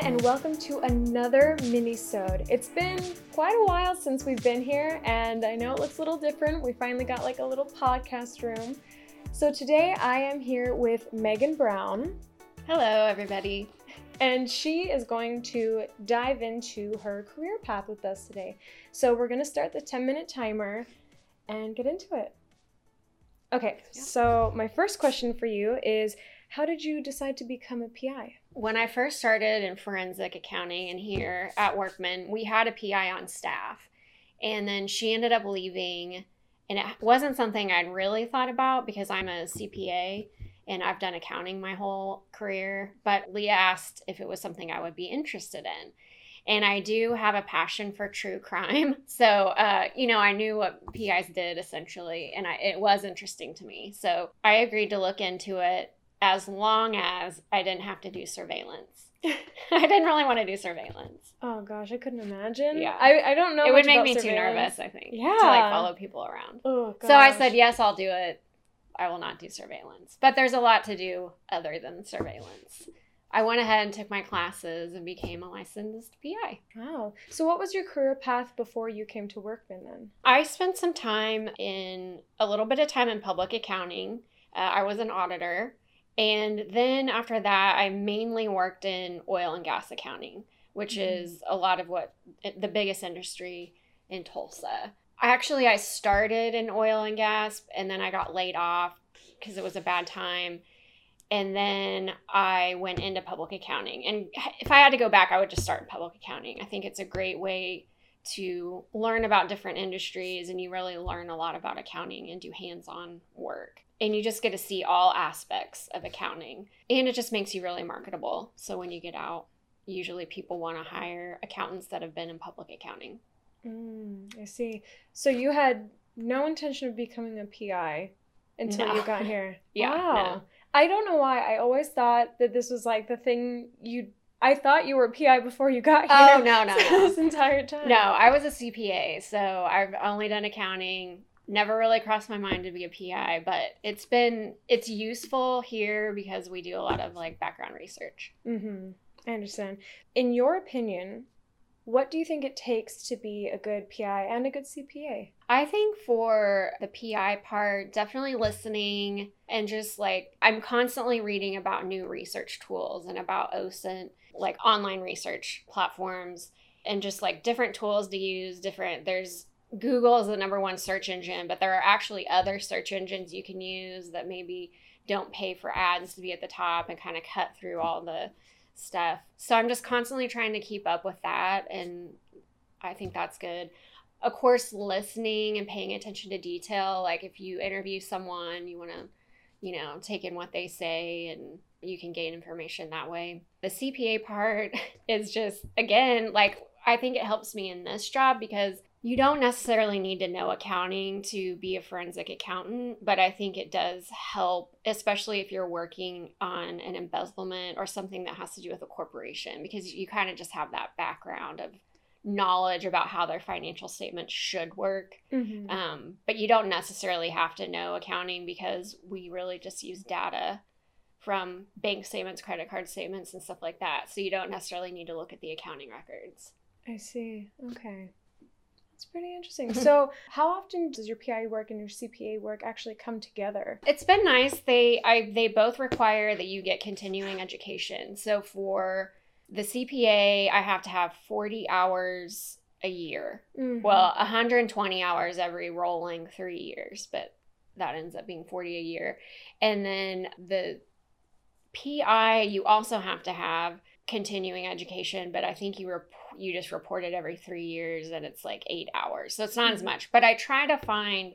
everyone, and welcome to another mini-sode. It's been quite a while since we've been here, and I know it looks a little different. We finally got like a little podcast room. So today I am here with Megan Brown. Hello, everybody. And she is going to dive into her career path with us today. So we're going to start the 10-minute timer and get into it. Okay, so my first question for you is, how did you decide to become a PI? When I first started in forensic accounting and here at Workman, we had a PI on staff, and then she ended up leaving, and it wasn't something I'd really thought about because I'm a CPA and I've done accounting my whole career, but Leah asked if it was something I would be interested in. And I do have a passion for true crime. So, I knew what PIs did essentially, and it was interesting to me. So I agreed to look into it, as long as I didn't have to do surveillance. I didn't really want to do surveillance. Oh gosh, I couldn't imagine. Yeah, I don't know. It would make me too nervous, I think. Yeah, to like follow people around. Oh gosh. So I said, yes, I'll do it. I will not do surveillance. But there's a lot to do other than surveillance. I went ahead and took my classes and became a licensed PI. Wow. So what was your career path before you came to Workman then? I spent a little bit of time in public accounting. I was an auditor. And then after that, I mainly worked in oil and gas accounting, which is a lot of the biggest industry in Tulsa. I started in oil and gas, and then I got laid off because it was a bad time. And then I went into public accounting. And if I had to go back, I would just start in public accounting. I think it's a great way to learn about different industries, and you really learn a lot about accounting and do hands-on work. And you just get to see all aspects of accounting, and it just makes you really marketable. So when you get out, usually people want to hire accountants that have been in public accounting. I see. So you had no intention of becoming a PI until you got here. Yeah. Wow. No. I don't know why. I always thought that this was like the thing I thought you were a PI before you got here. Oh, no. This entire time. No, I was a CPA, so I've only done accounting. Never really crossed my mind to be a PI, but it's useful here because we do a lot of like background research. Mm-hmm. I understand. In your opinion, what do you think it takes to be a good PI and a good CPA? I think for the PI part, definitely listening and just like, I'm constantly reading about new research tools and about OSINT, like online research platforms and just like different tools to use, there's Google is the number one search engine, but there are actually other search engines you can use that maybe don't pay for ads to be at the top and kind of cut through all the stuff. So I'm just constantly trying to keep up with that, and I think that's good. Of course, listening and paying attention to detail. Like if you interview someone, you want to, take in what they say, and you can gain information that way. The CPA part is just, again, like I think it helps me in this job because you don't necessarily need to know accounting to be a forensic accountant, but I think it does help, especially if you're working on an embezzlement or something that has to do with a corporation, because you kind of just have that background of knowledge about how their financial statements should work. Mm-hmm. But you don't necessarily have to know accounting because we really just use data from bank statements, credit card statements, and stuff like that. So you don't necessarily need to look at the accounting records. I see. Okay. That's pretty interesting. So how often does your PI work and your CPA work actually come together? It's been nice. They both require that you get continuing education. So for the CPA, I have to have 40 hours a year. Mm-hmm. Well, 120 hours every rolling 3 years, but that ends up being 40 a year. And then the PI, you also have to have continuing education, but I think you just report it every 3 years, and it's like 8 hours, so it's not as much. But I try to find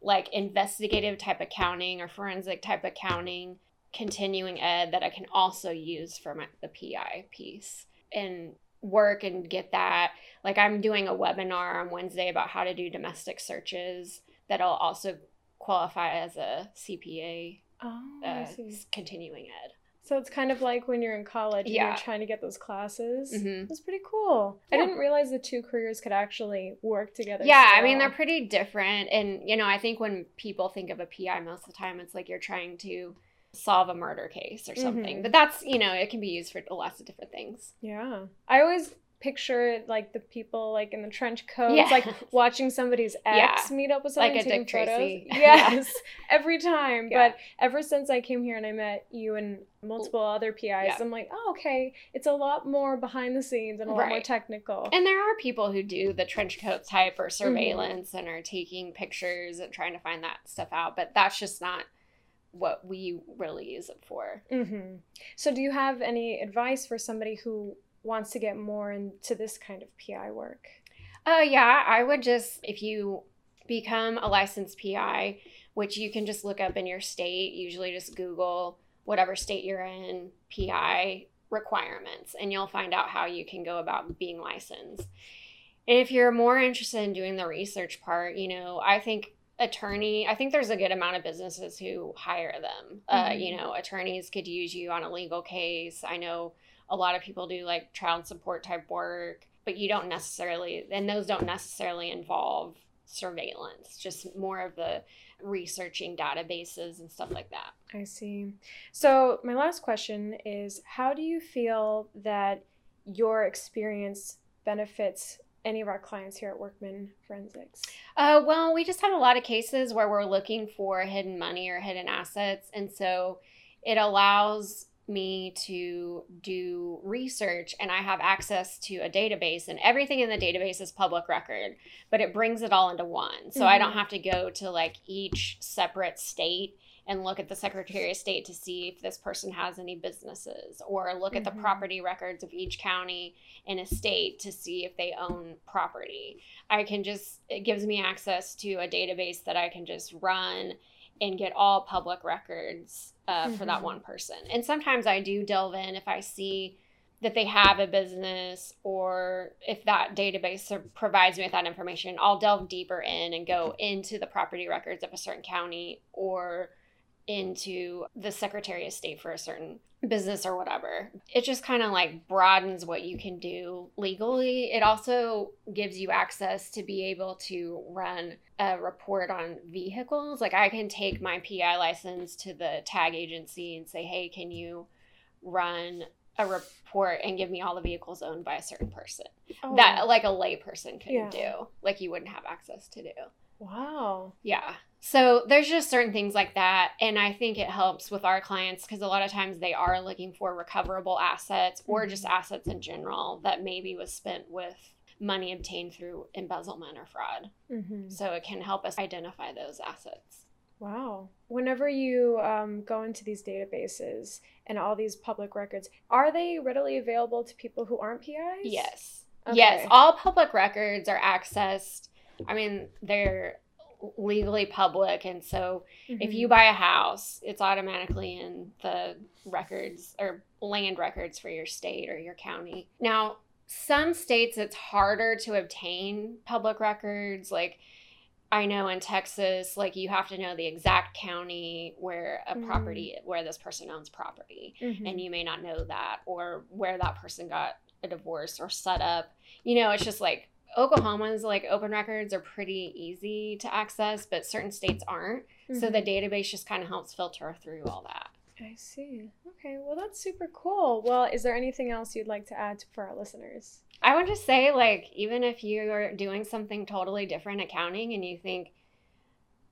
like investigative type accounting or forensic type accounting continuing ed that I can also use for the PI piece and work and get that. Like I'm doing a webinar on Wednesday about how to do domestic searches that'll also qualify as a CPA. I see. Continuing ed. So it's kind of like when you're in college and you're trying to get those classes. Mm-hmm. It's pretty cool. Yeah. I didn't realize the two careers could actually work together. Yeah, still. I mean, they're pretty different. And, I think when people think of a PI most of the time, it's like you're trying to solve a murder case or something. Mm-hmm. But that's, you know, it can be used for lots of different things. Yeah. I always picture, like, the people, like, in the trench coats, yeah. like, watching somebody's ex meet up with someone like and taking photos. Like a Dick Tracy. Yes. Every time. Yeah. But ever since I came here and I met you and multiple other PIs, I'm like, oh, okay, it's a lot more behind the scenes and a lot more technical. And there are people who do the trench coat type or surveillance and are taking pictures and trying to find that stuff out. But that's just not what we really use it for. Mm-hmm. So do you have any advice for somebody who wants to get more into this kind of PI work? Yeah, I would just, if you become a licensed PI, which you can just look up in your state, usually just Google whatever state you're in, PI requirements, and you'll find out how you can go about being licensed. And if you're more interested in doing the research part, you know, I think attorney, I think there's a good amount of businesses who hire them. You know, attorneys could use you on a legal case. I know a lot of people do like child support type work, but you don't necessarily, and those don't necessarily involve surveillance, just more of the researching databases and stuff like that. I see. So my last question is, how do you feel that your experience benefits any of our clients here at Workman Forensics? Well, we just have a lot of cases where we're looking for hidden money or hidden assets. And so it allows me to do research, and I have access to a database, and everything in the database is public record, but it brings it all into one. So I don't have to go to like each separate state and look at the Secretary of State to see if this person has any businesses, or look at the property records of each county in a state to see if they own property. I can just, it gives me access to a database that I can just run and get all public records for that one person. And sometimes I do delve in if I see that they have a business, or if that database provides me with that information, I'll delve deeper in and go into the property records of a certain county, or into the Secretary of State for a certain business or whatever. It just kind of like broadens what you can do legally. It also gives you access to be able to run a report on vehicles. Like, I can take my PI license to the tag agency and say, hey, can you run a report and give me all the vehicles owned by a certain person? That like a lay person couldn't do, like you wouldn't have access to do. Wow. Yeah. So there's just certain things like that. And I think it helps with our clients because a lot of times they are looking for recoverable assets or just assets in general that maybe was spent with money obtained through embezzlement or fraud. So it can help us identify those assets. Wow. Whenever you go into these databases and all these public records, are they readily available to people who aren't PIs? Yes. Okay. Yes. All public records are accessed. I mean, they're legally public, and so if you buy a house, it's automatically in the records or land records for your state or your county. Now, some states it's harder to obtain public records. Like, I know in Texas, like, you have to know the exact county where a property, where this person owns property, and you may not know that, or where that person got a divorce or set up. You know, it's just like, Oklahoma's like open records are pretty easy to access, but certain states aren't. So the database just kind of helps filter through all that. I see. Okay. Well, that's super cool. Well, is there anything else you'd like to add for our listeners? I would just say, like, even if you're doing something totally different, accounting, and you think,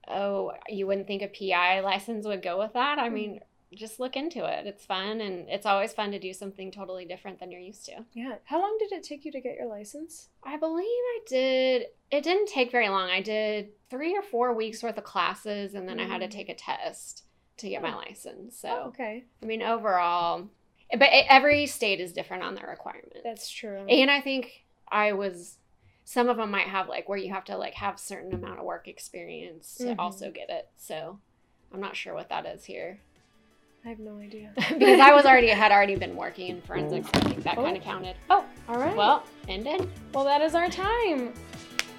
oh, you wouldn't think a PI license would go with that. I mean, just look into it. It's fun. And it's always fun to do something totally different than you're used to. Yeah. How long did it take you to get your license? I believe I did. It didn't take very long. I did 3 or 4 weeks worth of classes, and then I had to take a test to get my license. So, okay. I mean, overall, but every state is different on their requirements. That's true. And I think I was, some of them might have like where you have to like have certain amount of work experience to also get it. So I'm not sure what that is here. I have no idea. Because I was had already been working in forensics. I think that kind of counted. Oh, all right. Well, ended. Well, that is our time.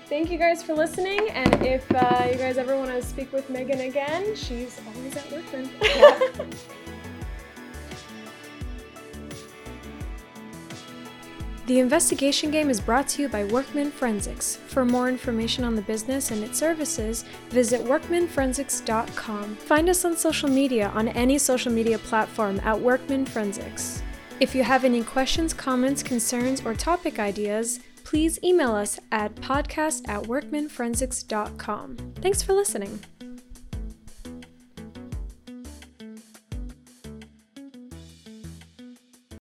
Thank you guys for listening. And if you guys ever want to speak with Megan again, she's always at Workman. Yeah. The Investigation Game is brought to you by Workman Forensics. For more information on the business and its services, visit workmanforensics.com. Find us on social media on any social media platform at Workman Forensics. If you have any questions, comments, concerns, or topic ideas, please email us at podcast@workmanforensics.com. Thanks for listening.